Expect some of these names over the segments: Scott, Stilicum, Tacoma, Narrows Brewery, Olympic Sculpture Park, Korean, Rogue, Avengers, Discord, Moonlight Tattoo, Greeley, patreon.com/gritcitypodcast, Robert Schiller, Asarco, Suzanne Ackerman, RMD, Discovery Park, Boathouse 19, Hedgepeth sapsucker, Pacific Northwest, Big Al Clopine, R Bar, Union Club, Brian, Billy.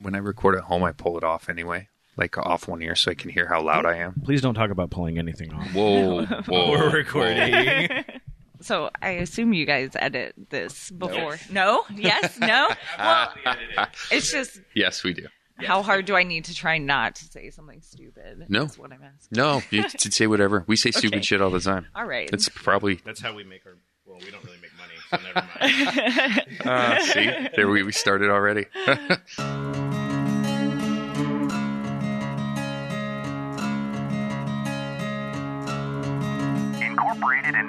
When I record at home, I pull it off anyway, like off one ear so I can hear how loud I am. Please don't talk about pulling anything off. Whoa. We're recording. So I assume you guys edit this before. No? Yes? No? Well, it's just. Yes, we do. How hard do I need to try not to say something stupid? No. That's what I'm asking. No, you can say whatever. We say stupid shit all the time. All right. That's probably. That's how we make our. Well, we don't really make money, so never mind. See? There we started already. Incorporated in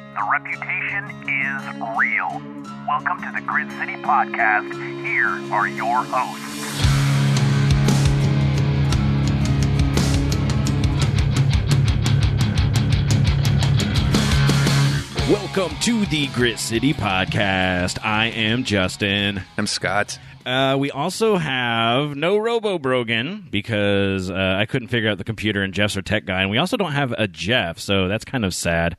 The reputation is real. Welcome to the Grit City Podcast. Here are your hosts. Welcome to the Grit City Podcast. I am Justin. I'm Scott. We also have no Robo Brogan because I couldn't figure out the computer, and Jeff's our tech guy. And we also don't have a Jeff, so that's kind of sad.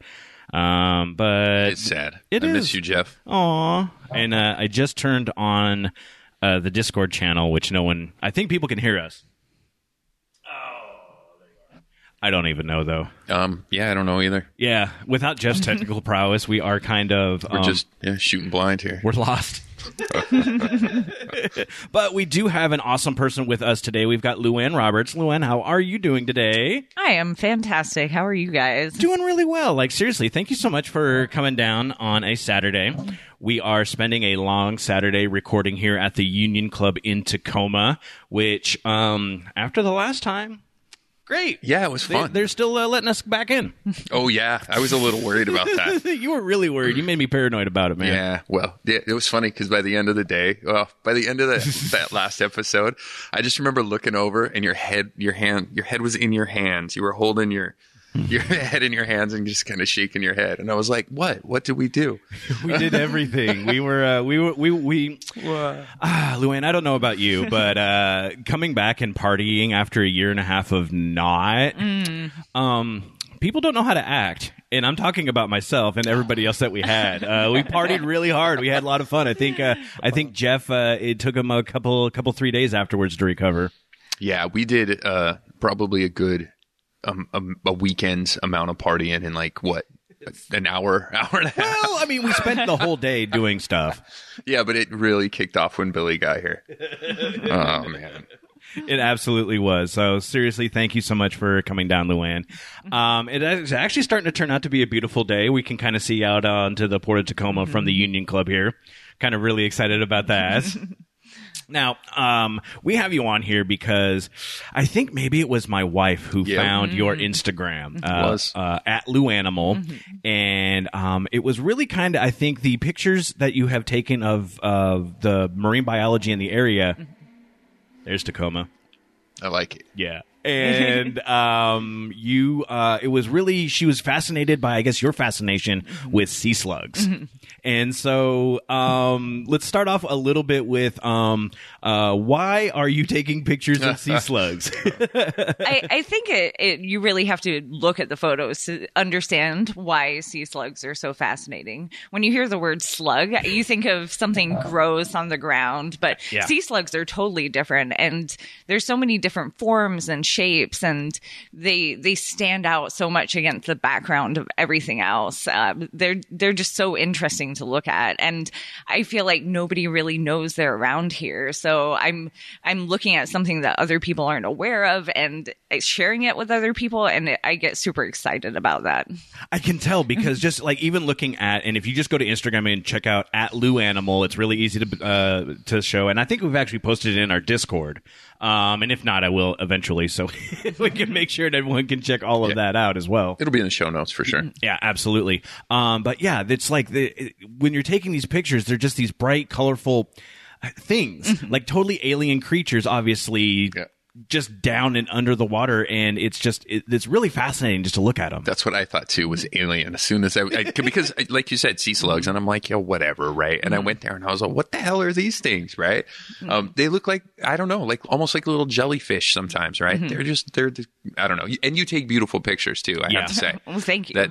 But it's sad. I miss you, Jeff. Aww. And I just turned on the Discord channel, which no one... I think people can hear us. I don't even know, though. Yeah, I don't know either. Yeah, without Jeff's technical prowess, we are kind of... We're just shooting blind here. We're lost. But we do have an awesome person with us today. We've got Luan Roberts. Luan, how are you doing today? I am fantastic. How are you guys? Doing really well. Like, seriously, thank you so much for coming down on a Saturday. We are spending a long Saturday recording here at the Union Club in Tacoma, which, after the last time... Great. Yeah, it was fun. They're still letting us back in. Oh, yeah. I was a little worried about that. You were really worried. You made me paranoid about it, man. Yeah. Well, it was funny because by the end of that last episode, I just remember looking over and your head was in your hands. You were holding your head in your hands and just kind of shaking your head. And I was like, what? What did we do? We did everything. Luan, I don't know about you, but coming back and partying after a year and a half of not, people don't know how to act. And I'm talking about myself and everybody else that we had. We partied really hard. We had a lot of fun. I think Jeff, it took him a couple 3 days afterwards to recover. Yeah, we did probably a good... a weekend's amount of partying in like what, an hour and a half. Well, I mean, we spent the whole day doing stuff. Yeah, but it really kicked off when Billy got here. Oh man, it absolutely was. So seriously, thank you so much for coming down, Luan. It's actually starting to turn out to be a beautiful day. We can kind of see out onto the Port of Tacoma from the Union Club here. Kind of really excited about that. Now, we have you on here because I think maybe it was my wife who found your Instagram. At luanimal. Mm-hmm. And it was really kind of, I think, the pictures that you have taken of the marine biology in the area. Mm-hmm. There's Tacoma. I like it. Yeah. And it was really, she was fascinated by, I guess, your fascination with sea slugs. Mm-hmm. And so let's start off a little bit with why are you taking pictures of sea slugs? I think you really have to look at the photos to understand why sea slugs are so fascinating. When you hear the word slug, you think of something gross on the ground, but sea slugs are totally different. And there's so many different forms and shapes, and they stand out so much against the background of everything else. They're just so interesting to look at, and I feel like nobody really knows they're around here. So I'm looking at something that other people aren't aware of and sharing it with other people, and I get super excited about that. I can tell because just like even looking at, and if you just go to Instagram and check out at luanimal, it's really easy to show, and I think we've actually posted it in our Discord. And if not, I will eventually, so we can make sure that everyone can check all of that out as well. It'll be in the show notes for sure. Yeah, absolutely. But yeah, it's like when you're taking these pictures, they're just these bright, colorful things, like totally alien creatures, obviously just down and under the water, and it's really fascinating just to look at them. That's what I thought too, was alien. As soon as because like you said, sea slugs, and I'm like, yeah, whatever, right? And I went there and I was like, what the hell are these things, right? They look like, I don't know, like almost like little jellyfish sometimes, right? They're I don't know. And you take beautiful pictures too, I have to say. Well, thank you.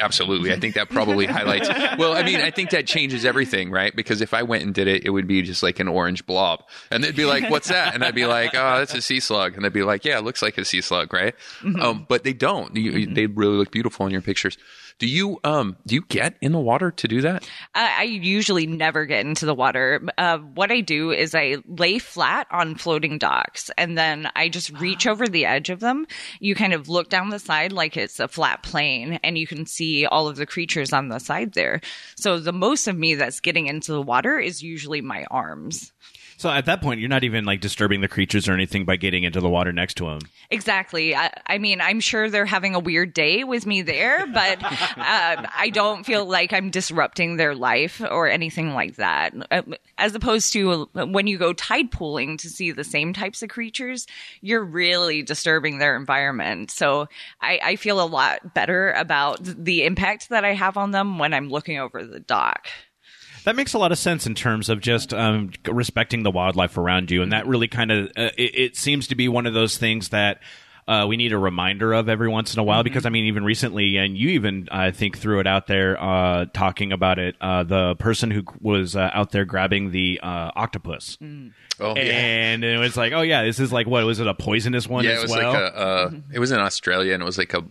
Absolutely. I think that probably highlights. Well, I mean, I think that changes everything, right? Because if I went and did it, it would be just like an orange blob. And they'd be like, what's that? And I'd be like, oh, that's a sea slug. And they'd be like, yeah, it looks like a sea slug, right? But they don't. They really look beautiful in your pictures. Do you get in the water to do that? I usually never get into the water. What I do is I lay flat on floating docks, and then I just reach over the edge of them. You kind of look down the side like it's a flat plane, and you can see all of the creatures on the side there. So the most of me that's getting into the water is usually my arms. So at that point, you're not even like disturbing the creatures or anything by getting into the water next to them. Exactly. I mean, I'm sure they're having a weird day with me there, but I don't feel like I'm disrupting their life or anything like that. As opposed to when you go tide pooling to see the same types of creatures, you're really disturbing their environment. So I feel a lot better about the impact that I have on them when I'm looking over the dock. That makes a lot of sense in terms of just respecting the wildlife around you. And that really kind of it seems to be one of those things that we need a reminder of every once in a while. Because, I mean, even recently, and you even, I think, threw it out there talking about it, the person who was out there grabbing the octopus. Oh, and it was like, oh, yeah, this is like, what, was it a poisonous one as well? Yeah, it was in Australia, and it was like a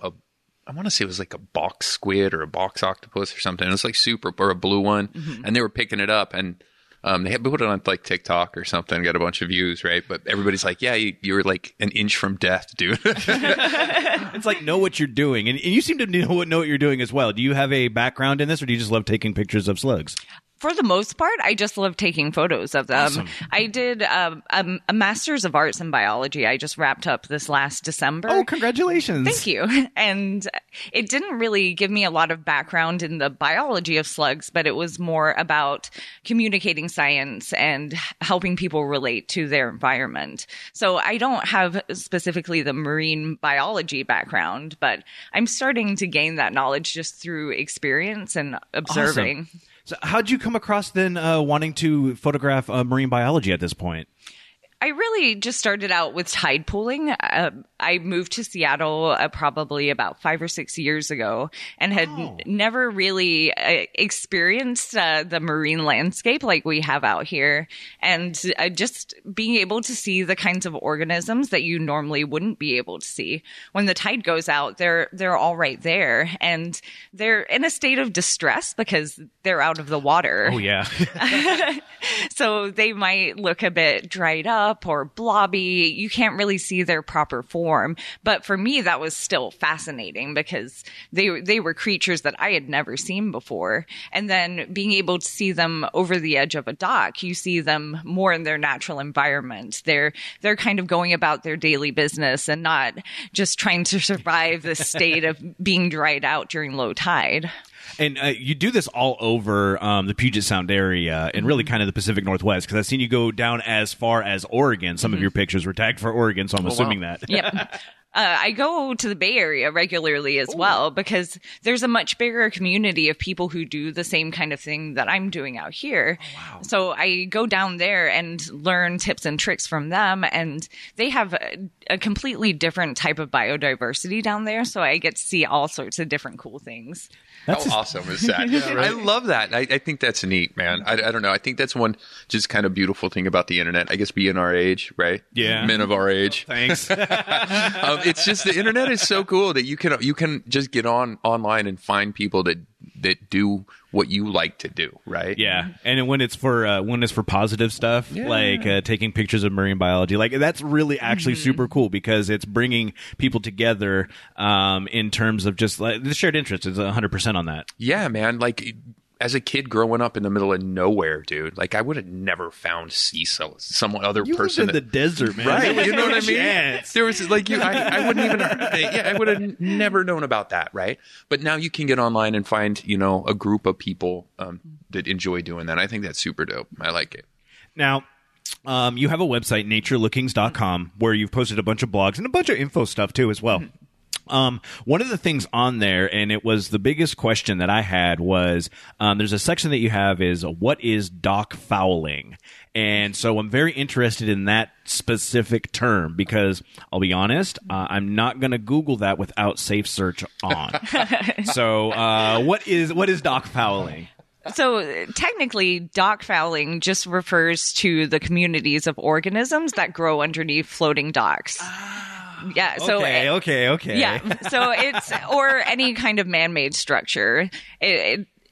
I want to say it was like a box squid or a box octopus or something. It was like super, or a blue one. And they were picking it up, and they had put it on like TikTok or something, got a bunch of views, right? But everybody's like, yeah, you were like an inch from death, dude. It's like, know what you're doing. And you seem to know what you're doing as well. Do you have a background in this, or do you just love taking pictures of slugs? For the most part, I just love taking photos of them. Awesome. I did a Master's of Arts in Biology. I just wrapped up this last December. Oh, congratulations. Thank you. And it didn't really give me a lot of background in the biology of slugs, but it was more about communicating science and helping people relate to their environment. So I don't have specifically the marine biology background, but I'm starting to gain that knowledge just through experience and observing. Awesome. So how'd you come across then wanting to photograph marine biology at this point? I really just started out with tide pooling. I moved to Seattle probably about 5 or 6 years ago, and had never really experienced the marine landscape like we have out here. And just being able to see the kinds of organisms that you normally wouldn't be able to see. When the tide goes out, they're all right there, and they're in a state of distress because they're out of the water. Oh, yeah. So they might look a bit dried up or blobby. You can't really see their proper form. But for me, that was still fascinating because they were creatures that I had never seen before. And then being able to see them over the edge of a dock, you see them more in their natural environment. They're kind of going about their daily business and not just trying to survive the state of being dried out during low tide. And you do this all over the Puget Sound area and really kind of the Pacific Northwest, because I've seen you go down as far as Oregon. Some of your pictures were tagged for Oregon, so I'm assuming that. Yep. I go to the Bay Area regularly as well, because there's a much bigger community of people who do the same kind of thing that I'm doing out here. Oh, wow. So I go down there and learn tips and tricks from them. And they have a completely different type of biodiversity down there. So I get to see all sorts of different cool things. How awesome is that? Yeah, right? I love that. I think that's neat, man. I don't know. I think that's one just kind of beautiful thing about the internet. I guess being our age, right? Yeah. Men of our age. Oh, thanks. It's just the internet is so cool that you can just get online and find people that do what you like to do, right? Yeah, and when it's for positive stuff, like taking pictures of marine biology, like that's really actually super cool, because it's bringing people together in terms of just like the shared interest is 100% on that. Yeah, man, like. As a kid growing up in the middle of nowhere, dude, like I would have never found sea slugs. Some other person lived in the desert, man. Right, you know what I mean? Yes. There was like I wouldn't even. I would have never known about that, right? But now you can get online and find a group of people that enjoy doing that. I think that's super dope. I like it. Now, You have a website, naturelookings.com, where you've posted a bunch of blogs and a bunch of info stuff, too, as well. One of the things on there, and it was the biggest question that I had, was there's a section that you have is, what is dock fouling? And so I'm very interested in that specific term because, I'll be honest, I'm not going to Google that without safe search on. So what is dock fouling? So technically, dock fouling just refers to the communities of organisms that grow underneath floating docks. Yeah. So okay. Yeah. So it's or any kind of man-made structure.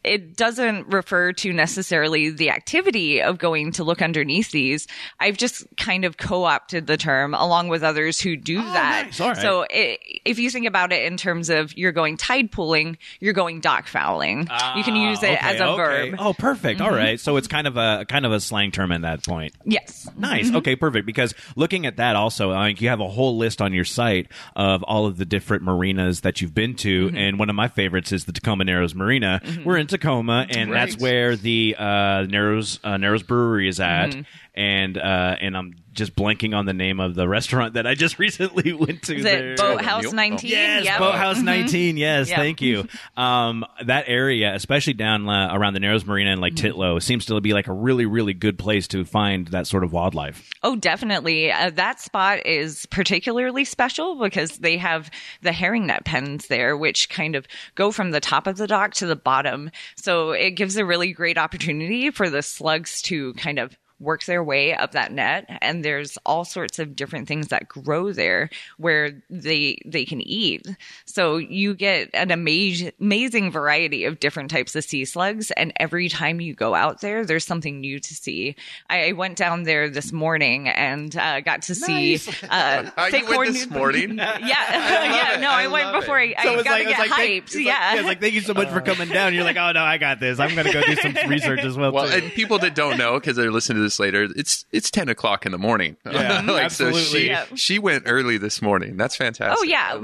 It doesn't refer to necessarily the activity of going to look underneath these. I've just kind of co-opted the term along with others who do that. Nice. All right. So if you think about it in terms of you're going tide pooling, you're going dock fouling. You can use it as a verb. Oh, perfect. Mm-hmm. All right. So it's kind of a slang term at that point. Yes. Nice. Mm-hmm. Okay, perfect. Because looking at that also, I think you have a whole list on your site of all of the different marinas that you've been to. Mm-hmm. And one of my favorites is the Tacoma Narrows Marina. Mm-hmm. We're in Tacoma, and right. That's where the Narrows Brewery is at, mm-hmm. and I'm just blanking on the name of the restaurant that I just recently went to. Is there. It Boathouse 19? Yes, yep. Boathouse 19, yes, yep. Thank you. That area, especially down around the Narrows Marina and like mm-hmm. Titlow, seems to be like a really, really good place to find that sort of wildlife. Oh, definitely. That spot is particularly special because they have the herringnet pens there, which kind of go from the top of the dock to the bottom. So it gives a really great opportunity for the slugs to kind of work their way up that net, and there's all sorts of different things that grow there where they can eat. So you get an amazing variety of different types of sea slugs, and every time you go out there, there's something new to see. I went down there this morning and got to see. Nice. You went this morning? Yeah, yeah. No, I went before it. I so got to like, get hyped. Thank you so much for coming down. You're like, oh no, I got this. I'm gonna go do some research as well. Well, and people that don't know because they're listening to this later, it's 10 o'clock in the morning. Yeah, like, absolutely. So she went early this morning. That's fantastic. Oh, yeah.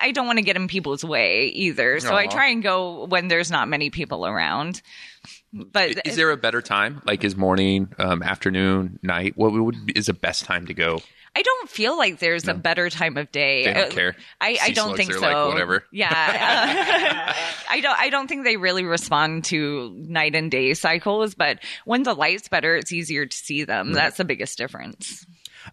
I don't want to get in people's way either. So aww. I try and go when there's not many people around. But is there a better time? Like, is morning, afternoon, night? What is the best time to go? I don't feel like there's a better time of day. They don't care. I don't think so. Like, whatever. Yeah. I don't think they really respond to night and day cycles, but when the light's better, it's easier to see them. Right. That's the biggest difference.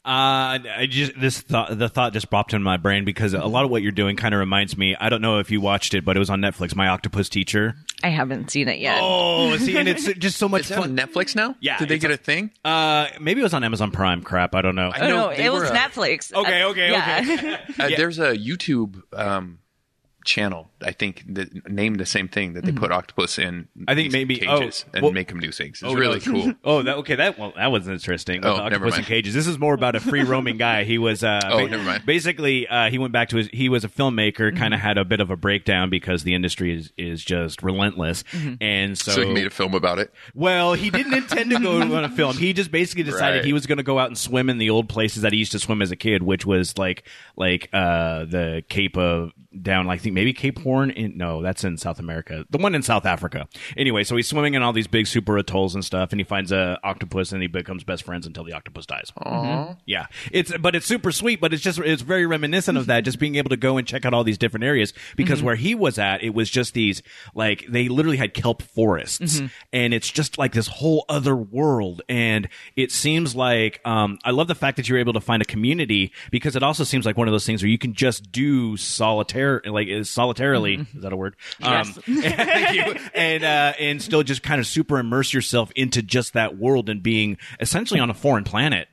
The thought just popped in my brain because a lot of what you're doing kind of reminds me. I don't know if you watched it, but it was on Netflix. My Octopus Teacher. I haven't seen it yet. Oh, see, and it's just so much is that fun. On Netflix now? Yeah. Did they get a thing? Maybe it was on Amazon Prime. Crap, I don't know. It was Netflix. Okay. There's a YouTube channel, I think, that named the same thing that they put octopus in. I think maybe cages and make them do things. It's really cool. That was interesting. Oh, never mind. In cages. This is more about a free roaming guy. He was never mind. Basically, he went back to he was a filmmaker. Mm-hmm. Kind of had a bit of a breakdown because the industry is just relentless, mm-hmm. and so he made a film about it. Well, he didn't intend to go on a film. He just basically decided he was going to go out and swim in the old places that he used to swim as a kid, which was like the Cape of Down. I think. Maybe Cape Horn? That's in South America. The one in South Africa. Anyway, so he's swimming in all these big super atolls and stuff, and he finds an octopus, and he becomes best friends until the octopus dies. Mm-hmm. Yeah, it's super sweet, but it's very reminiscent of that. Just being able to go and check out all these different areas because where he was at, it was just these they literally had kelp forests, and it's just like this whole other world. And it seems like I love the fact that you're able to find a community because it also seems like one of those things where you can just do solitarily, is that a word? Yes. Thank you. And still just kind of super immerse yourself into just that world and being essentially on a foreign planet.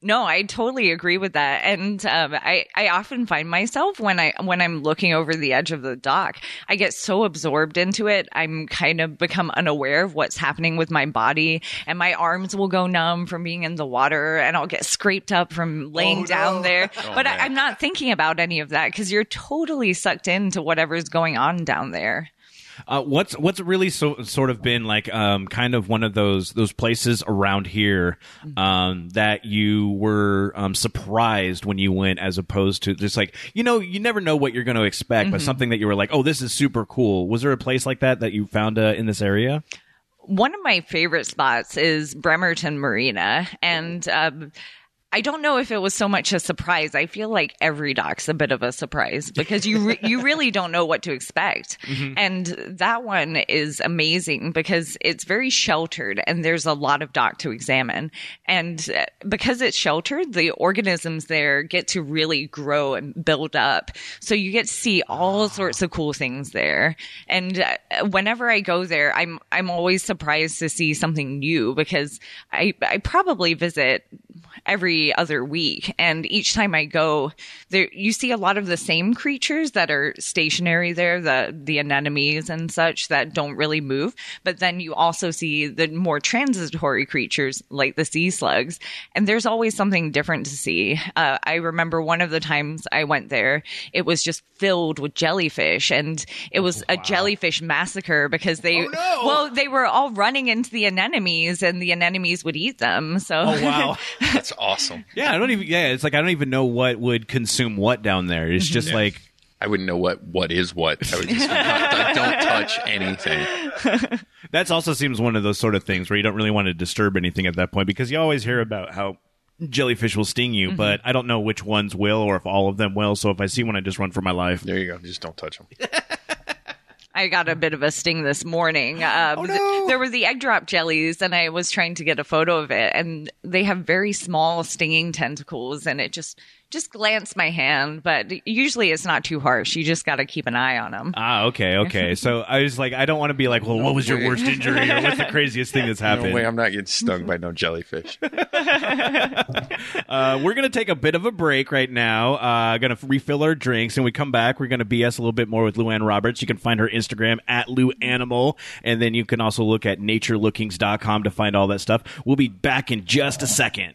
No, I totally agree with that. And I often find myself when I'm looking over the edge of the dock, I get so absorbed into it. I'm kind of become unaware of what's happening with my body, and my arms will go numb from being in the water, and I'll get scraped up from laying down there. But I'm not thinking about any of that because you're totally sucked into whatever's going on down there. What's really sort of been like kind of one of those places around here that you were surprised when you went, as opposed to just you never know what you're going to expect, but something that you were like, oh, this is super cool. Was there a place like that you found in this area? One of my favorite spots is Bremerton Marina, and I don't know if it was so much a surprise. I feel like every doc's a bit of a surprise because you really don't know what to expect. Mm-hmm. And that one is amazing because it's very sheltered and there's a lot of dock to examine. And because it's sheltered, the organisms there get to really grow and build up. So you get to see all sorts of cool things there. And whenever I go there, I'm always surprised to see something new because I probably visit every other week, and each time I go there, you see a lot of the same creatures that are stationary there, the anemones and such that don't really move, but then you also see the more transitory creatures like the sea slugs, and there's always something different to see. I remember one of the times I went there, it was just filled with jellyfish, and it was a jellyfish massacre because they were all running into the anemones, and the anemones would eat them. So that's awesome. Yeah, it's like I don't even know what would consume what down there. It's just like I wouldn't know what is what. I would just don't touch anything. That also seems one of those sort of things where you don't really want to disturb anything at that point, because you always hear about how jellyfish will sting you, but I don't know which ones will or if all of them will. So if I see one, I just run for my life. There you go. Just don't touch them. I got a bit of a sting this morning. There were the egg drop jellies, and I was trying to get a photo of it, and they have very small stinging tentacles, and it just glanced my hand, but usually it's not too harsh. You just got to keep an eye on them. Okay. So I was like, I don't want to be like, well, what was your worst injury, or what's the craziest thing that's happened? No way, I'm not getting stung by no jellyfish. We're going to take a bit of a break right now. Going to refill our drinks, and we come back, we're going to BS a little bit more with Luan Roberts. You can find her Instagram at luanimal, and then you can also look at naturelookings.com to find all that stuff. We'll be back in just a second.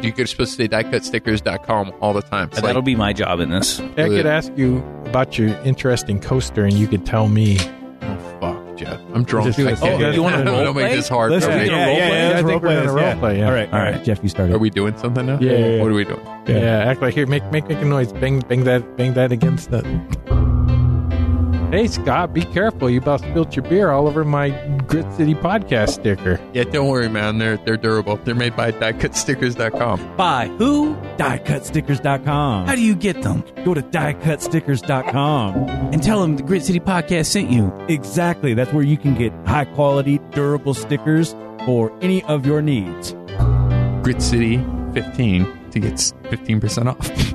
You're supposed to say DieCutStickers.com all the time. That'll be my job in this. I could ask you about your interesting coaster, and you could tell me. Oh, fuck, Jeff. I'm drunk. You want to role play? Don't make this hard. Let's role play. All right. Jeff, you started. Are we doing something now? Yeah. What are we doing? Yeah. Act like here. Make a noise. Bang that against that. Hey, Scott, be careful. You about spilled your beer all over my Grit City podcast sticker. Yeah, don't worry, man. They're durable. They're made by DieCutStickers.com. By who? DieCutStickers.com. How do you get them? Go to DieCutStickers.com and tell them the Grit City podcast sent you. Exactly. That's where you can get high-quality, durable stickers for any of your needs. Grit City 15 to get 15% off.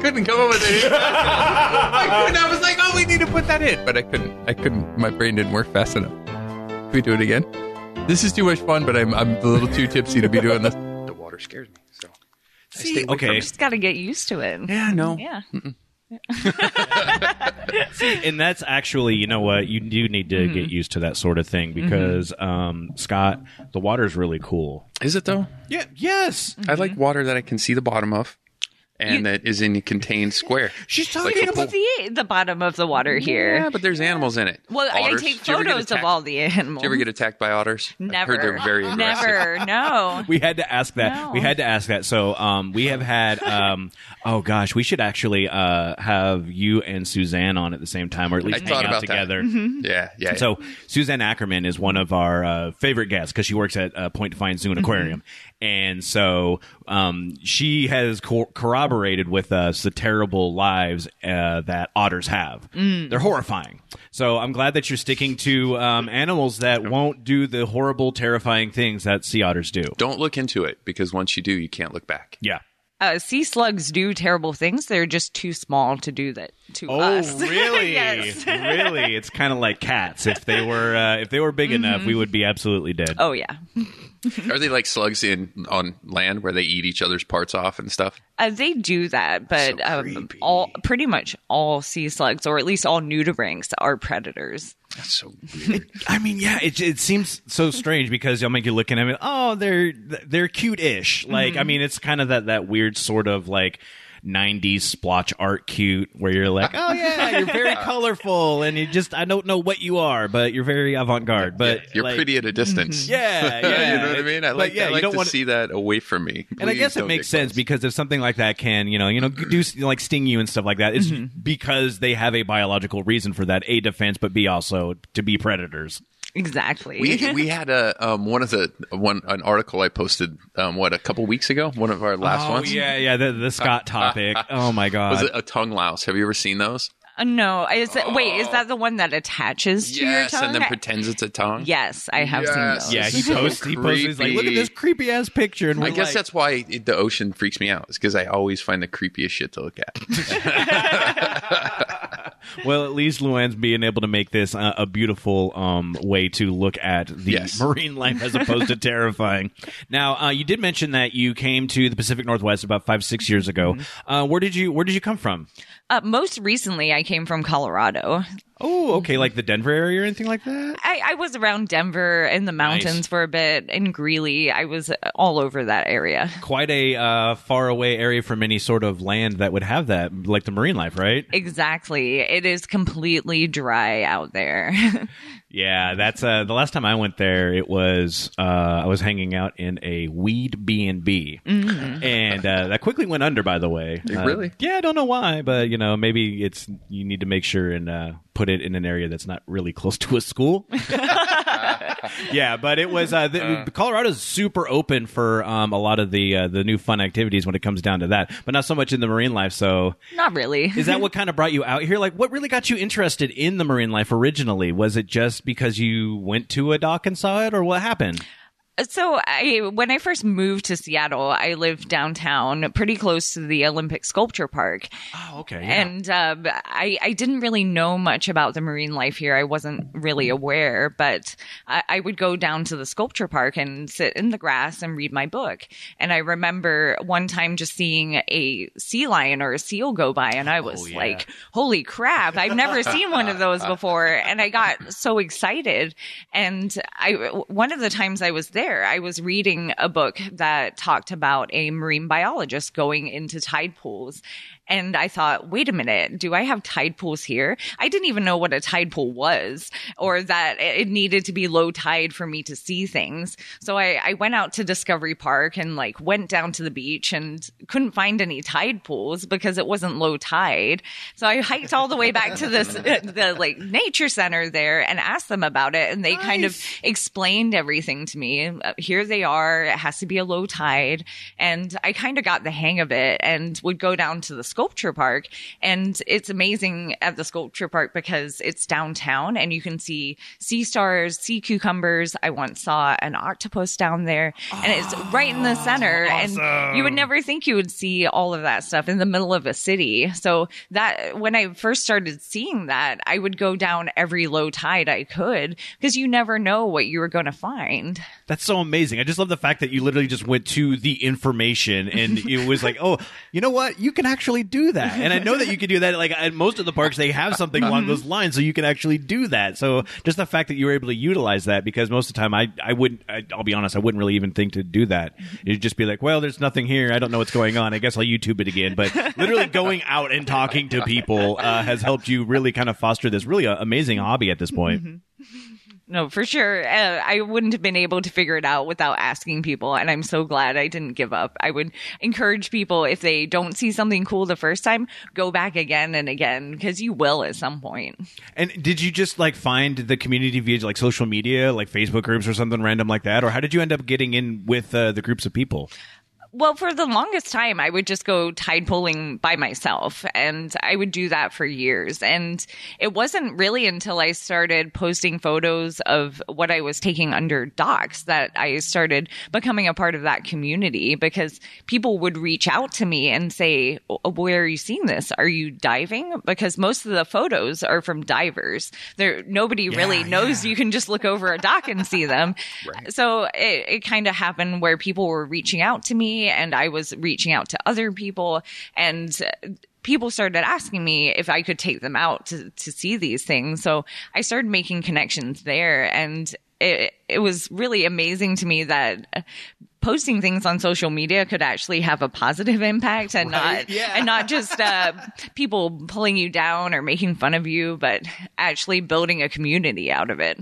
Couldn't come up with it. I was like, oh, we need to put that in, but I couldn't. My brain didn't work fast enough. Can we do it again? This is too much fun, but I'm a little too tipsy to be doing this. The water scares me, so see, I just got to get used to it. Yeah, no, yeah. See, and that's actually, you know what, you do need to get used to that sort of thing, because Scott, the water's really cool. Is it though? Yeah. Yes. I like water that I can see the bottom of. And that is in a contained square. She's talking about the bottom of the water here. Yeah, but there's animals in it. Well, otters. I take photos of all the animals. Did you ever get attacked by otters? Never. I've heard they're very aggressive. Never, no. We had to ask that. No. We had to ask that. So we have had, oh gosh, we should actually have you and Suzanne on at the same time, or at least hang out together. Mm-hmm. Yeah. So Suzanne Ackerman is one of our favorite guests, because she works at Point Defiance Zoo and Aquarium. And so she has corroborated with us the terrible lives that otters have. They're horrifying. So I'm glad that you're sticking to animals that won't do the horrible, terrifying things that sea otters do. Don't look into it, because once you do, you can't look back. Yeah. Sea slugs do terrible things. They're just too small to do that to us. Oh, really? Yes. Really? It's kind of like cats. If they were big enough, we would be absolutely dead. Oh, yeah. Are they like slugs on land where they eat each other's parts off and stuff? They do that, but pretty much all sea slugs, or at least all nudibranchs, are predators. That's so weird. I mean, yeah, it seems so strange, because you'll make you look at them and, oh, they're cute-ish. Like, I mean, it's kind of that weird sort of like 90s splotch art cute, where you're like, oh yeah, you're very colorful, and you just, I don't know what you are, but you're very avant-garde, but you're like, pretty at a distance. Yeah. You know what I mean? I like, yeah, I like to see that away from me. Please, and I guess it makes sense, because if something like that can, you know, do like sting you and stuff like that, it's because they have a biological reason for that, a defense, but b, also to be predators. Exactly. We had a an article I posted a couple weeks ago, one of our last ones. Yeah, the Scott topic. Oh my god, was it a tongue louse? Have you ever seen those? No. Wait, is that the one that attaches to your tongue? Yes, and then pretends it's a tongue? Yes, I have seen those. Yeah, he posts, he's like, look at this creepy-ass picture. And I guess that's why the ocean freaks me out. It's because I always find the creepiest shit to look at. Well, at least Luann's being able to make this a beautiful way to look at the marine life as opposed to terrifying. Now, you did mention that you came to the Pacific Northwest about 5-6 years ago. Mm-hmm. Where did you come from? Most recently, I came from Colorado. Oh, okay. Like the Denver area or anything like that? I was around Denver in the mountains for a bit, in Greeley. I was all over that area. Quite a far away area from any sort of land that would have that, like the marine life, right? Exactly. It is completely dry out there. Yeah, that's the last time I went there, it was I was hanging out in a weed B&B, and that quickly went under, by the way. Really? Yeah, I don't know why, but you know, maybe you need to make sure and put it in an area that's not really close to a school. Yeah, but it was Colorado's super open for a lot of the new fun activities when it comes down to that, but not so much in the marine life. So not really. Is that what kind of brought you out here? Like, what really got you interested in the marine life originally? Was it just because you went to a dock and saw it, or what happened? So when I first moved to Seattle, I lived downtown pretty close to the Olympic Sculpture Park. Oh, okay. Yeah. And I didn't really know much about the marine life here. I wasn't really aware, but I would go down to the sculpture park and sit in the grass and read my book. And I remember one time just seeing a sea lion or a seal go by, and I was like, holy crap, I've never seen one of those before. And I got so excited. And one of the times I was there, I was reading a book that talked about a marine biologist going into tide pools. And I thought, wait a minute, do I have tide pools here? I didn't even know what a tide pool was, or that it needed to be low tide for me to see things. So I went out to Discovery Park and went down to the beach and couldn't find any tide pools because it wasn't low tide. So I hiked all the way back to the nature center there and asked them about it. And they kind of explained everything to me. Here they are. It has to be a low tide. And I kind of got the hang of it and would go down to the sculpture park, and it's amazing at the sculpture park because it's downtown and you can see sea stars, sea cucumbers. I once saw an octopus down there, and it's right in the center. Awesome. And you would never think you would see all of that stuff in the middle of a city. So that when I first started seeing that, I would go down every low tide I could, because you never know what you were going to find. That's so amazing. I just love the fact that you literally just went to the information, and it was like, oh, you know what? You can actually do that. And I know that you can do that. Like at most of the parks, they have something along those lines, so you can actually do that. So just the fact that you were able to utilize that, because most of the time I wouldn't, I'll be honest, I wouldn't really even think to do that. You'd just be like, well, there's nothing here. I don't know what's going on. I guess I'll YouTube it again. But literally going out and talking to people has helped you really kind of foster this really amazing hobby at this point. Mm-hmm. No, for sure. I wouldn't have been able to figure it out without asking people, and I'm so glad I didn't give up. I would encourage people, if they don't see something cool the first time, go back again and again, because you will at some point. And did you just find the community via social media, Facebook groups or something random like that? Or how did you end up getting in with the groups of people? Well, for the longest time, I would just go tide pooling by myself, and I would do that for years. And it wasn't really until I started posting photos of what I was taking under docks that I started becoming a part of that community, because people would reach out to me and say, where are you seeing this? Are you diving? Because most of the photos are from divers. Nobody really knows. You can just look over a dock and see them. Right. So it kind of happened where people were reaching out to me, and I was reaching out to other people, and people started asking me if I could take them out to see these things. So I started making connections there, and it was really amazing to me that posting things on social media could actually have a positive impact, and not just people pulling you down or making fun of you, but actually building a community out of it.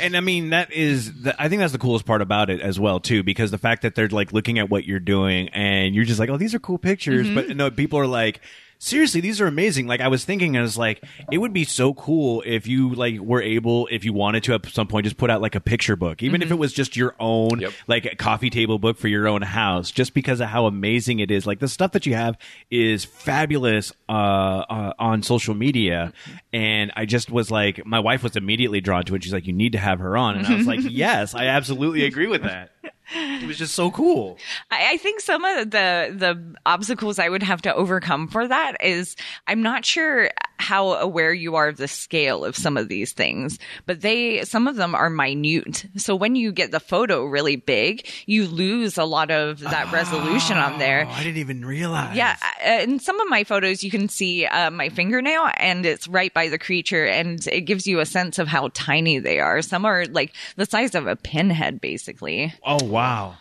And I mean, I think that's the coolest part about it as well, too, because the fact that they're looking at what you're doing, and you're just like, oh, these are cool pictures. Mm-hmm. But no, people are like, seriously, these are amazing. Like, I was thinking, I was like, it would be so cool if you like were able, if you wanted to at some point, just put out like a picture book, even if it was just your own, like a coffee table book for your own house, just because of how amazing it is. Like, the stuff that you have is fabulous on social media. And I just was like, my wife was immediately drawn to it. She's like, you need to have her on. And I was like, yes, I absolutely agree with that. It was just so cool. I think some of the obstacles I would have to overcome for that is, I'm not sure how aware you are of the scale of some of these things, but some of them are minute. So when you get the photo really big, you lose a lot of that resolution on there. I didn't even realize. Yeah. In some of my photos, you can see my fingernail, and it's right by the creature, and it gives you a sense of how tiny they are. Some are like the size of a pinhead, basically. Oh, wow.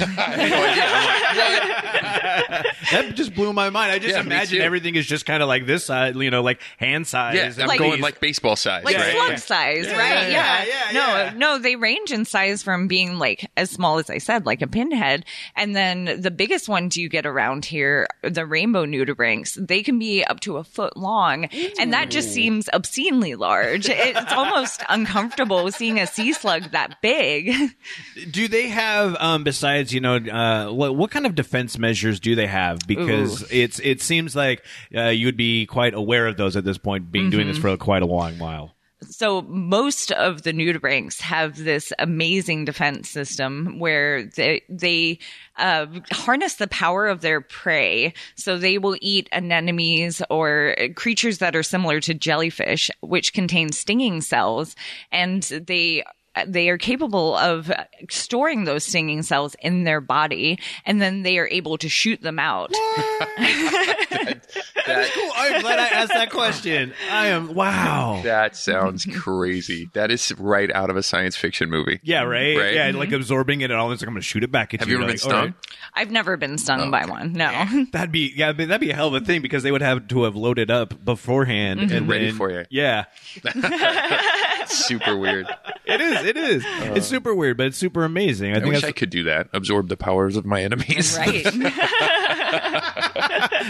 I had no idea. I'm like, what? That just blew my mind. I just imagine everything is just kind of like this size, you know, like hand size. Yeah, I'm like, going like baseball size, like right? Slug size, right? No, they range in size from being like as small as I said, like a pinhead, and then the biggest ones you get around here, the rainbow nudibranchs, they can be up to a foot long, and that just seems obscenely large. It's almost uncomfortable seeing a sea slug that big. Do they have besides? You know, what kind of defense measures do they have? Because it seems like you'd be quite aware of those at this point, being doing this for quite a long while. So most of the nudibranchs have this amazing defense system where they harness the power of their prey. So they will eat anemones or creatures that are similar to jellyfish, which contain stinging cells, and they are capable of storing those stinging cells in their body, and then they are able to shoot them out. That's cool. I'm glad I asked that question. Wow. That sounds crazy. That is right out of a science fiction movie. Yeah, right? Yeah, like absorbing it and all. It's like, I'm going to shoot it back at you. Have you ever been stung? Right. I've never been stung by one, no. That'd be a hell of a thing, because they would have to have loaded up beforehand. And ready for you. Yeah. Super weird. It is. It's super weird, but it's super amazing. I wish I could do that. Absorb the powers of my enemies. Right.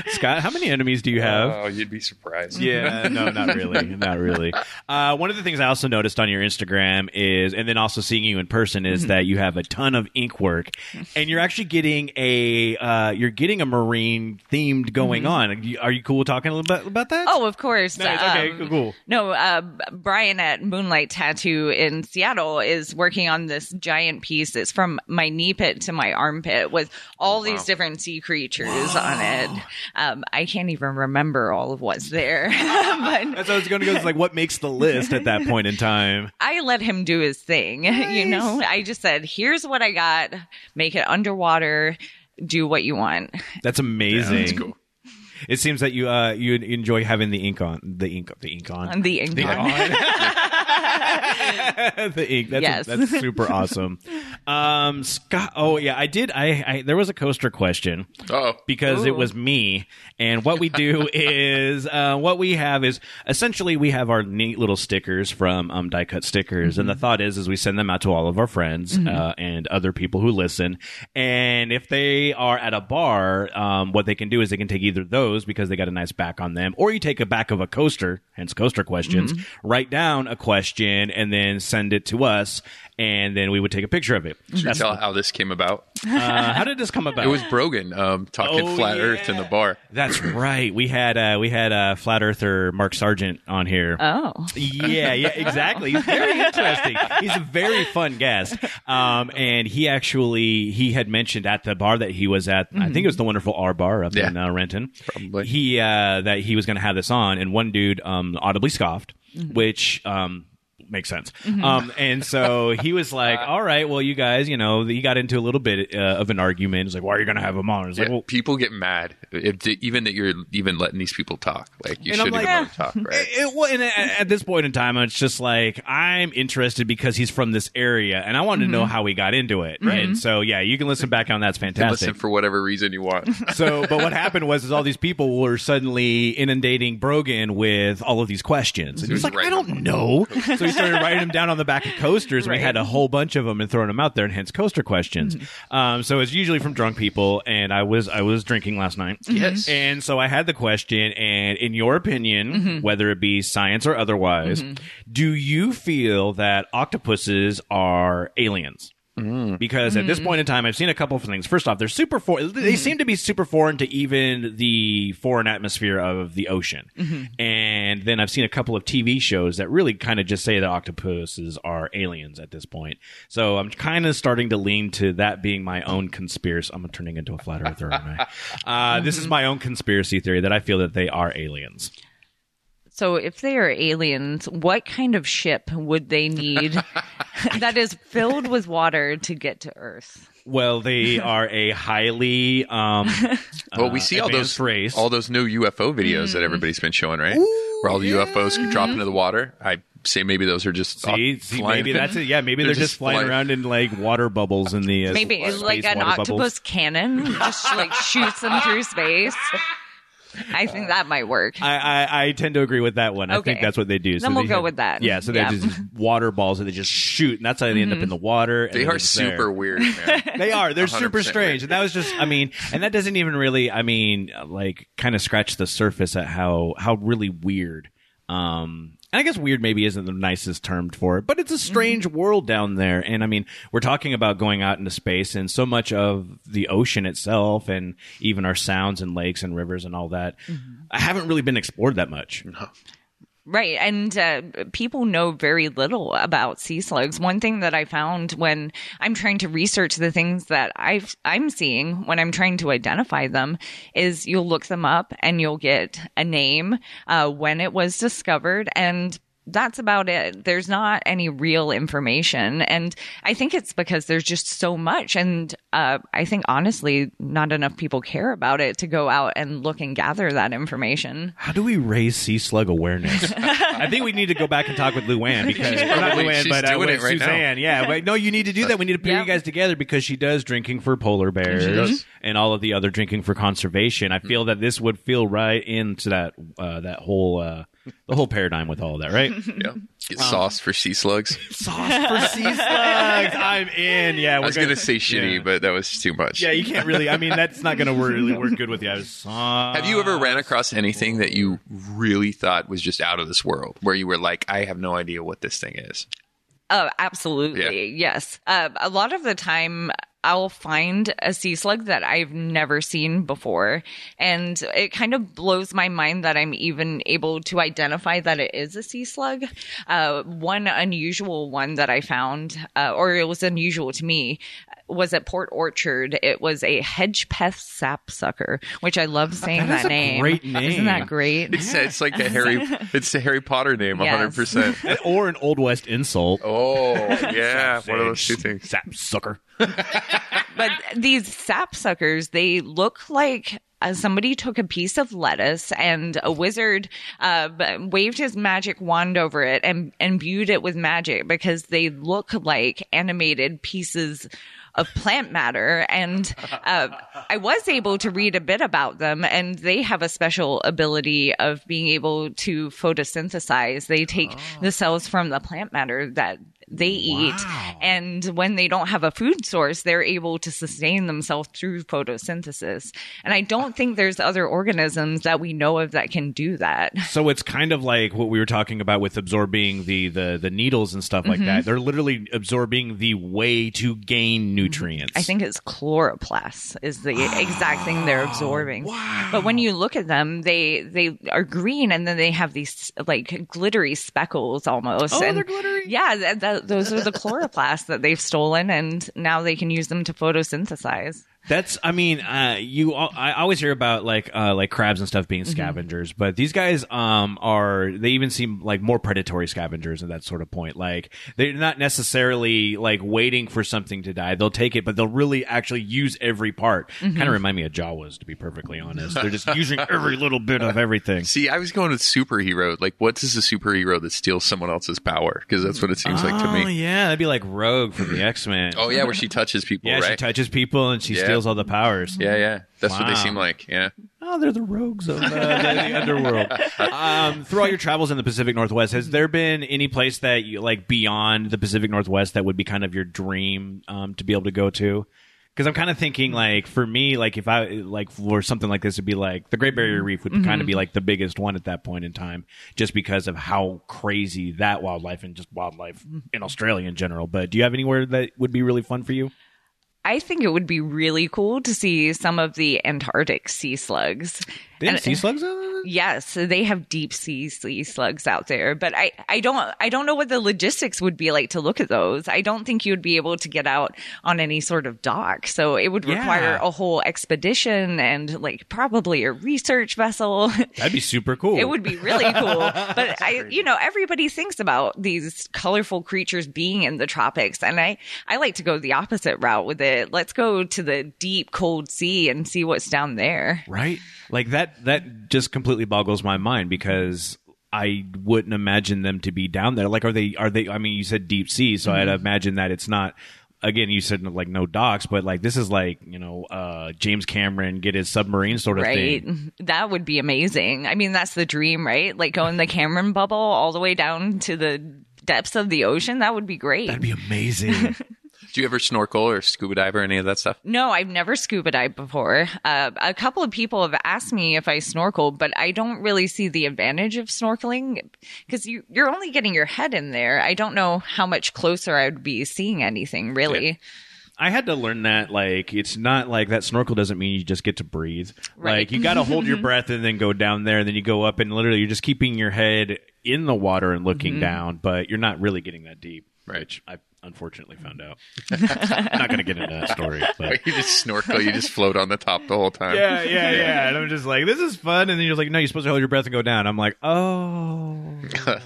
Scott, how many enemies do you have? Oh, you'd be surprised. Yeah, no, not really. Not really. One of the things I also noticed on your Instagram is, and then also seeing you in person, is that you have a ton of ink work, and you're actually getting a marine themed going on. Are you cool talking a little bit about that? Oh, of course. Nice. Okay, cool. No, Brian at Moonlight Tattoo in Seattle is working on this giant piece. It's from my knee pit to my armpit with all these different sea creatures on it. I can't even remember all of what's there. But that's what I was going to go. It's like, what makes the list at that point in time? I let him do his thing. Nice. You know, I just said, here's what I got. Make it underwater. Do what you want. That's amazing. Yeah, that's cool. It seems that you you enjoy having the ink on. The ink. That's super awesome. Scott. Oh yeah, I did. I there was a coaster question. Oh, because it was me. And what we do is what we have is essentially we have our neat little stickers from DieCut Stickers, and the thought is we send them out to all of our friends and other people who listen. And if they are at a bar, what they can do is they can take either those because they got a nice back on them, or you take a back of a coaster, hence coaster questions. Write down a question and then send it to us, and then we would take a picture of it. Should we tell how this came about? How did this come about? It was Brogan talking flat Earth in the bar. That's right. We had flat earther Mark Sargent on here. Oh, yeah, exactly. He's very interesting. He's a very fun guest. And he had mentioned at the bar that he was at. I think it was the Wonderful R Bar up in Renton. Probably. That he was going to have this on, and one dude audibly scoffed, which makes sense. And so he was like, all right, well, you guys, you know, he got into a little bit of an argument. He's like, why are you going to have him on? It's like, well, people get mad even that you're even letting these people talk. Like, you shouldn't let them talk, right? And at this point in time, it's just like, I'm interested because he's from this area, and I wanted to know how he got into it. Right? And so, yeah, you can listen back on that's fantastic. Listen for whatever reason you want. But what happened was all these people were suddenly inundating Brogan with all of these questions. And he's like, I don't know. So he's started writing them down on the back of coasters. Right. We had a whole bunch of them and throwing them out there, and hence Coaster Questions. Mm-hmm. So it's usually from drunk people, and I was drinking last night. Yes. And so I had the question, and in your opinion, mm-hmm. whether it be science or otherwise, mm-hmm. do you feel that octopuses are aliens? Mm. Because at this point in time, I've seen a couple of things. First off, they're super foreign. They seem to be super foreign to even the foreign atmosphere of the ocean. Mm-hmm. And then I've seen a couple of TV shows that really kind of just say that octopuses are aliens at this point. So I'm kind of starting to lean to that being my own conspiracy. I'm turning into a flat earther, aren't I? This is my own conspiracy theory that I feel that they are aliens. So if they are aliens, what kind of ship would they need that is filled with water to get to Earth? Well, they are a highly well, we see all those new UFO videos that everybody's been showing, right? Ooh, where all the UFOs can drop into the water. I say maybe those are just flying. Maybe that's it. Yeah, maybe they're just flying around in like water bubbles in the maybe it's like an octopus cannon just like shoots them through space. I think that might work. I tend to agree with that one. I think that's what they do. So then we'll go with that. Yeah, so they're just water balls that they just shoot, and that's how they end up in the water. And they are super weird, man. They are. They're super strange. Weird. And that was just, and that doesn't even really, kind of scratch the surface at how really weird. And I guess weird maybe isn't the nicest term for it, but it's a strange world down there. And we're talking about going out into space, and so much of the ocean itself and even our sounds and lakes and rivers and all that, I haven't really been explored that much. No. Right. And people know very little about sea slugs. One thing that I found when I'm trying to research the things that I'm seeing when I'm trying to identify them is you'll look them up and you'll get a name, when it was discovered, and that's about it. There's not any real information. And I think it's because there's just so much. And I think, honestly, not enough people care about it to go out and look and gather that information. How do we raise sea slug awareness? I think we need to go back and talk with Luan, because not Luan, but with right Suzanne. Now. Yeah, but no, you need to do that. We need to put you guys together, because she does drinking for polar bears and all of the other drinking for conservation. I feel that this would feel right into that whole... the whole paradigm with all of that, right? Yeah. Get sauce for sea slugs. Sauce for sea slugs. I'm in. Yeah. I was going to say shitty, but that was too much. Yeah, you can't really. That's not going to really work good with you. Have you ever ran across anything that you really thought was just out of this world, where you were like, I have no idea what this thing is? Oh, absolutely. Yeah. Yes. A lot of the time, I'll find a sea slug that I've never seen before, and it kind of blows my mind that I'm even able to identify that it is a sea slug. One unusual one that I found, or it was unusual to me, was at Port Orchard. It was a hedgepeth sapsucker, which I love saying that name. Great name. Isn't that great? It's like the Harry Potter name, 100%. Or an Old West insult. Oh, yeah. One of those two things. Sapsucker. But these sapsuckers, they look like somebody took a piece of lettuce and a wizard waved his magic wand over it and imbued it with magic, because they look like animated pieces of plant matter. And I was able to read a bit about them, and they have a special ability of being able to photosynthesize. They take the cells from the plant matter that they eat, and when they don't have a food source, they're able to sustain themselves through photosynthesis. And I don't think there's other organisms that we know of that can do that. So it's kind of like what we were talking about with absorbing the needles and stuff like that. They're literally absorbing the way to gain nutrients. I think it's chloroplasts is the exact thing they're absorbing. Wow. But when you look at them, they are green, and then they have these like glittery speckles almost. Oh, they're glittery? Yeah, those are the chloroplasts that they've stolen, and now they can use them to photosynthesize. That's, I always hear about like crabs and stuff being scavengers, but these guys they even seem like more predatory scavengers at that sort of point. Like, they're not necessarily like waiting for something to die. They'll take it, but they'll really actually use every part. Kind of remind me of Jawas, to be perfectly honest. They're just using every little bit of everything. See, I was going with superhero. Like, what is a superhero that steals someone else's power? Because that's what it seems like to me. Oh, yeah. That'd be like Rogue from the X-Men. Oh, yeah, where she touches people, right? Yeah, she touches people, and she's steals all the powers. Yeah, yeah. That's what they seem like. Yeah. Oh, they're the rogues of the underworld. Through all your travels in the Pacific Northwest, has there been any place that you like beyond the Pacific Northwest that would be kind of your dream to be able to go to? Because I'm kind of thinking, like, for me, like, if I, like, for something like this, it'd be like the Great Barrier Reef would kind of be like the biggest one at that point in time, just because of how crazy that wildlife and just wildlife in Australia in general. But do you have anywhere that would be really fun for you? I think it would be really cool to see some of the Antarctic sea slugs. They have sea slugs out there? Yes, they have deep sea slugs out there. But I don't know what the logistics would be like to look at those. I don't think you would be able to get out on any sort of dock. So it would require a whole expedition and like probably a research vessel. That'd be super cool. It would be really cool. But everybody thinks about these colorful creatures being in the tropics. And I like to go the opposite route with it. Let's go to the deep, cold sea and see what's down there. Right. Like that just completely boggles my mind because I wouldn't imagine them to be down there. Like, are they, I mean, you said deep sea, so I'd imagine that it's not, again, you said like no docks, but like this is like, James Cameron get his submarine sort of thing. Right. That would be amazing. I mean, that's the dream, right? Like go in the Cameron bubble all the way down to the depths of the ocean. That would be great. That'd be amazing. Do you ever snorkel or scuba dive or any of that stuff? No, I've never scuba dived before. A couple of people have asked me if I snorkel, but I don't really see the advantage of snorkeling because you're only getting your head in there. I don't know how much closer I would be seeing anything, really. Yeah. I had to learn that, like, it's not like that snorkel doesn't mean you just get to breathe. Right. Like, you got to hold your breath and then go down there, and then you go up, and literally you're just keeping your head in the water and looking down, but you're not really getting that deep, which I unfortunately found out. I'm not going to get into that story. But. You just snorkel. You just float on the top the whole time. Yeah. And I'm just like, this is fun. And then you're like, no, you're supposed to hold your breath and go down. I'm like, oh.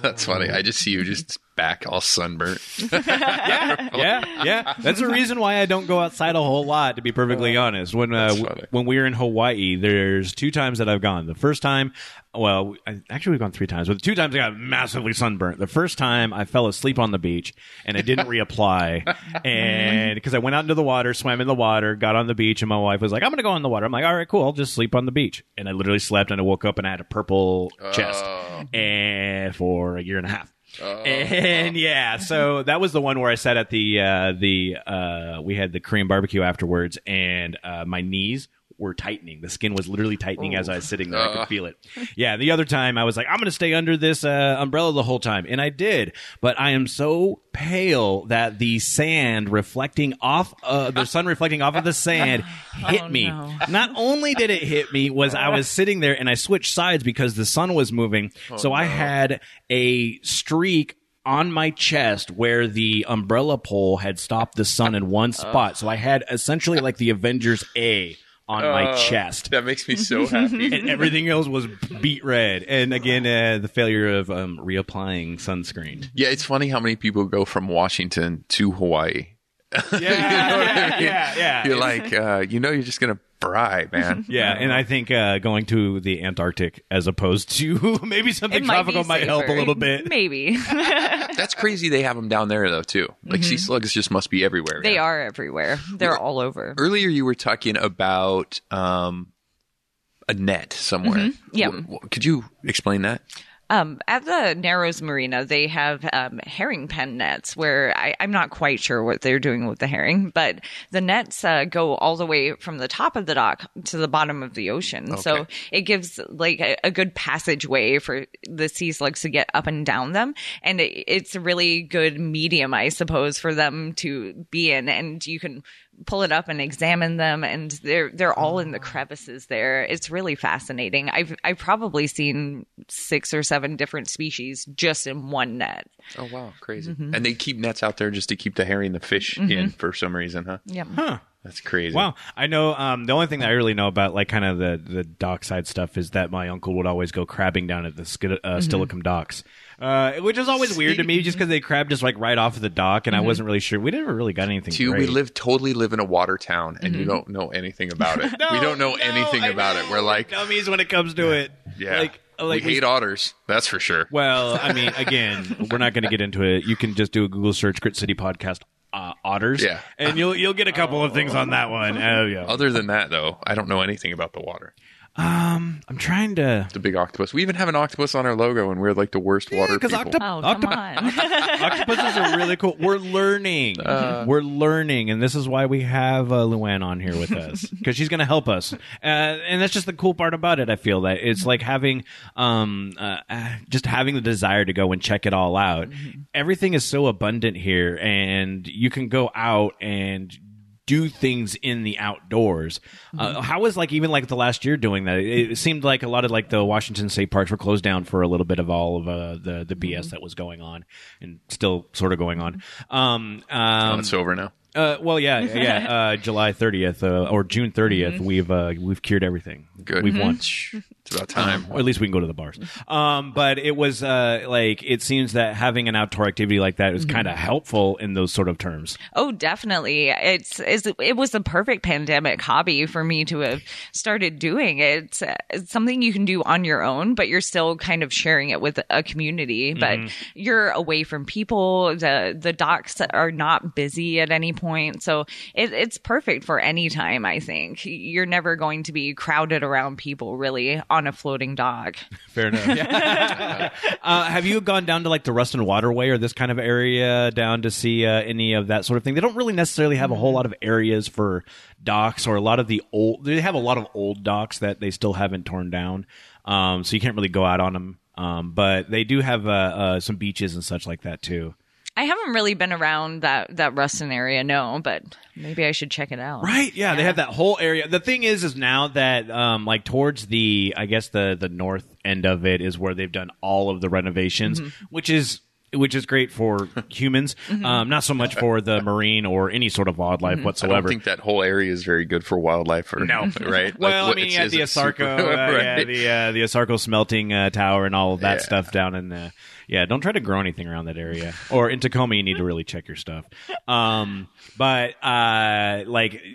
That's funny. I just see you just back all sunburnt. Yeah. That's the reason why I don't go outside a whole lot, to be perfectly honest. When we were in Hawaii, there's 2 times that I've gone. The first time, we've gone 3 times. But the 2 times I got massively sunburnt. The first time I fell asleep on the beach and I didn't reapply. And because I went out into the water, swam in the water, got on the beach, and my wife was like, I'm going to go on the water. I'm like, all right, cool. I'll just sleep on the beach. And I literally slept and I woke up and I had a purple chest and for a year and a half. So that was the one where I sat at we had the Korean barbecue afterwards and my knees were tightening. The skin was literally tightening as I was sitting there. I could feel it. Yeah. The other time I was like, I'm going to stay under this umbrella the whole time. And I did. But I am so pale that the sand reflecting off, the sun reflecting off of the sand hit me. No. Not only did it hit me, I was sitting there and I switched sides because the sun was moving. I had a streak on my chest where the umbrella pole had stopped the sun in one spot. So I had essentially like the Avengers A on my chest. That makes me so happy. And everything else was beet red. And again, the failure of reapplying sunscreen. Yeah, it's funny how many people go from Washington to Hawaii. Yeah, you know what I mean? You're like, you're just going to fry, man. Yeah, and I think going to the Antarctic as opposed to maybe something tropical might help a little bit. Maybe. That's crazy they have them down there, though, too. Like, sea slugs just must be everywhere. They are everywhere. They're all over. Earlier, you were talking about a net somewhere. Yeah. Could you explain that? At the Narrows Marina, they have herring pen nets where I'm not quite sure what they're doing with the herring, but the nets go all the way from the top of the dock to the bottom of the ocean. Okay. So it gives like a good passageway for the sea slugs to get up and down them. And it's a really good medium, I suppose, for them to be in. And you can pull it up and examine them, and they're all in the crevices there. It's really fascinating. I've probably seen 6 or 7 different species just in one net. Oh wow, crazy! And they keep nets out there just to keep the herring and the fish in for some reason, huh? Yeah. Huh. That's crazy. Wow. I know the only thing that I really know about like kind of the dockside stuff is that my uncle would always go crabbing down at the Stilicum docks, which is always weird to me just because they crab just like right off of the dock and I wasn't really sure. We never really got anything great. We totally live in a water town and you don't know anything about it. No, we don't know anything about it. We're like dummies when it comes to it. Yeah. Like we hate otters, that's for sure. Well, I mean, again, we're not going to get into it. You can just do a Google search, Grit City Podcast otters. Yeah. And you'll get a couple of things on that one. Oh, yeah. Other than that, though, I don't know anything about the water. I'm trying to... The big octopus. We even have an octopus on our logo, and we're like the worst water people. Octopuses are really cool. We're learning. And this is why we have Luan on here with us, because she's going to help us. And that's just the cool part about it, I feel. That it's like having... just having the desire to go and check it all out. Mm-hmm. Everything is so abundant here, and you can go out and... do things in the outdoors. How was even the last year doing that? It seemed like a lot of the Washington state parks were closed down for a little bit of all of the BS that was going on and still sort of going on. It's over now. July 30th or June 30th, we've cured everything. Good. We've won. It's about time. Or at least we can go to the bars. But it was it seems that having an outdoor activity like that is kind of helpful in those sort of terms. Oh, definitely. It was the perfect pandemic hobby for me to have started doing. It's something you can do on your own, but you're still kind of sharing it with a community. But you're away from people. The docks are not busy at any point. So it's perfect for any time, I think. You're never going to be crowded around people, really, on a floating dock. Fair enough. Have you gone down to the Ruston Waterway or this kind of area down to see any of that sort of thing? They don't really necessarily have a whole lot of areas for docks, or a lot of the old... They have a lot of old docks that they still haven't torn down, so you can't really go out on them. But they do have some beaches and such like that, too. I haven't really been around that Ruston area, no, but maybe I should check it out. Right? Yeah, they have that whole area. The thing is now that towards the, I guess the north end of it is where they've done all of the renovations, which is great for humans, not so much for the marine or any sort of wildlife whatsoever. I don't think that whole area is very good for wildlife. No, right? Well, the Asarco, the Asarco smelting tower and all of that stuff down in the. Yeah, don't try to grow anything around that area. Or in Tacoma, you need to really check your stuff.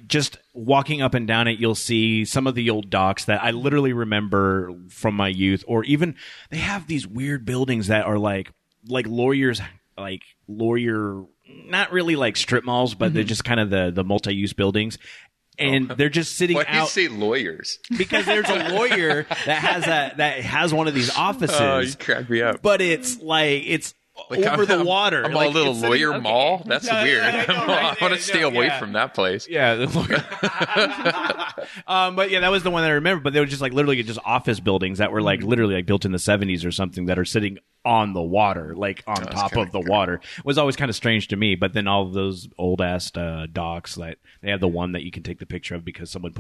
Just walking up and down it, you'll see some of the old docks that I literally remember from my youth. Or even they have these weird buildings that are like lawyer, not really like strip malls, but they're just kind of the multi-use buildings. And they're just sitting out. Why do you say lawyers? Because there's a lawyer that has one of these offices. Oh, you crack me up. But it's over the water. I'm a little lawyer mall? That's weird. I want to stay away from that place. Yeah. That was the one that I remember. But they were just literally just office buildings that were literally built in the 70s or something that are sitting on the water, on top of the water. It was always kind of strange to me. But then all of those old-ass docks, they have the one that you can take the picture of because someone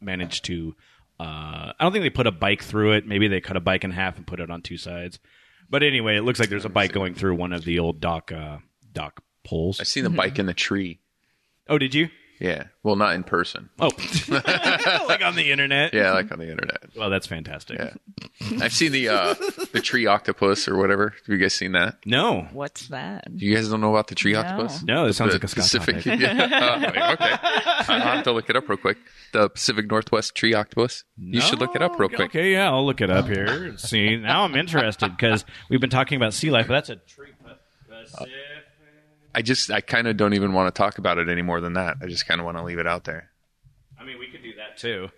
managed to... I don't think they put a bike through it. Maybe they cut a bike in half and put it on two sides. But anyway, it looks like there's a bike going through one of the old dock poles. I see the bike in the tree. Oh, did you? Yeah. Well, not in person. Oh. On the internet. Yeah, on the internet. Well, that's fantastic. Yeah. I've seen the tree octopus or whatever. Have you guys seen that? No. What's that? You guys don't know about the tree octopus? No, it sounds like a Scott Pacific. Okay. I'll have to look it up real quick. The Pacific Northwest tree octopus. You should look it up real quick. Okay, yeah, I'll look it up here. See, now I'm interested because we've been talking about sea life, but that's a tree Pacific. I kind of don't even want to talk about it any more than that. I just kind of want to leave it out there. I mean, we could do that too.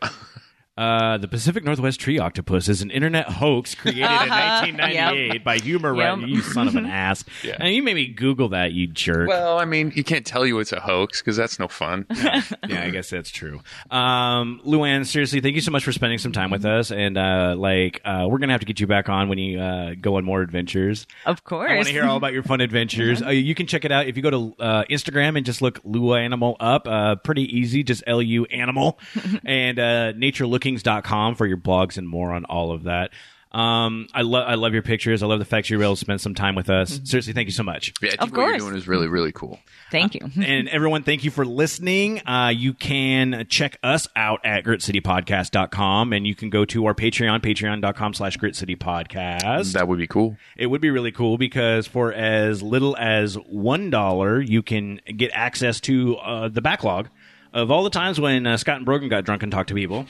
The Pacific Northwest tree octopus is an internet hoax created in 1998 by humor writer. You son of an ass. Yeah. And you made me Google that, you jerk. Well, I mean, you can't tell you it's a hoax because that's no fun. Yeah, I guess that's true. Luan, seriously, thank you so much for spending some time with us. And we're going to have to get you back on when you go on more adventures. Of course. I want to hear all about your fun adventures. You can check it out if you go to Instagram and just look luanimal up. Pretty easy, just luanimal. And naturelookings.com for your blogs and more on all of that. I love your pictures. I love the fact you're able to spend some time with us. Seriously, thank you so much. Yeah, I think what you're doing is really, really cool. Thank you. And everyone, thank you for listening. You can check us out at gritcitypodcast.com, and you can go to our Patreon, patreon.com/gritcitypodcast. That would be cool. It would be really cool because for as little as $1, you can get access to the backlog Of all the times when Scott and Brogan got drunk and talked to people.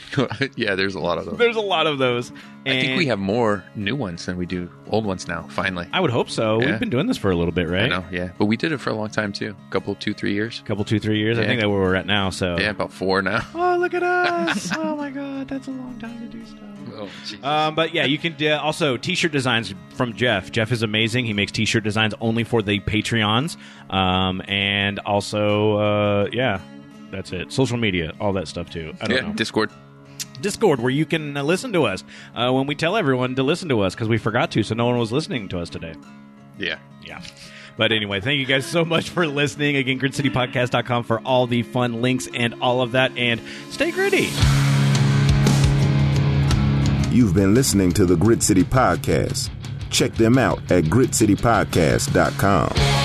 Yeah, there's a lot of those. There's a lot of those. And I think we have more new ones than we do old ones now, finally. I would hope so. Yeah. We've been doing this for a little bit, right? I know, yeah. But we did it for a long time, too. Couple, 2, 3 years. Yeah. I think that's where we're at now. So yeah, about 4 now. Oh, look at us. Oh, my God. That's a long time to do stuff. Oh, Jesus. But, yeah, you can also T-shirt designs from Jeff. Jeff is amazing. He makes T-shirt designs only for the Patreons. And also, yeah. That's it. Social media, all that stuff, too. I don't know. Discord. Discord, where you can listen to us when we tell everyone to listen to us, because we forgot to, so no one was listening to us today. Yeah. Yeah. But anyway, thank you guys so much for listening. Again, GritCityPodcast.com for all the fun links and all of that, and stay gritty. You've been listening to the Grit City Podcast. Check them out at GritCityPodcast.com.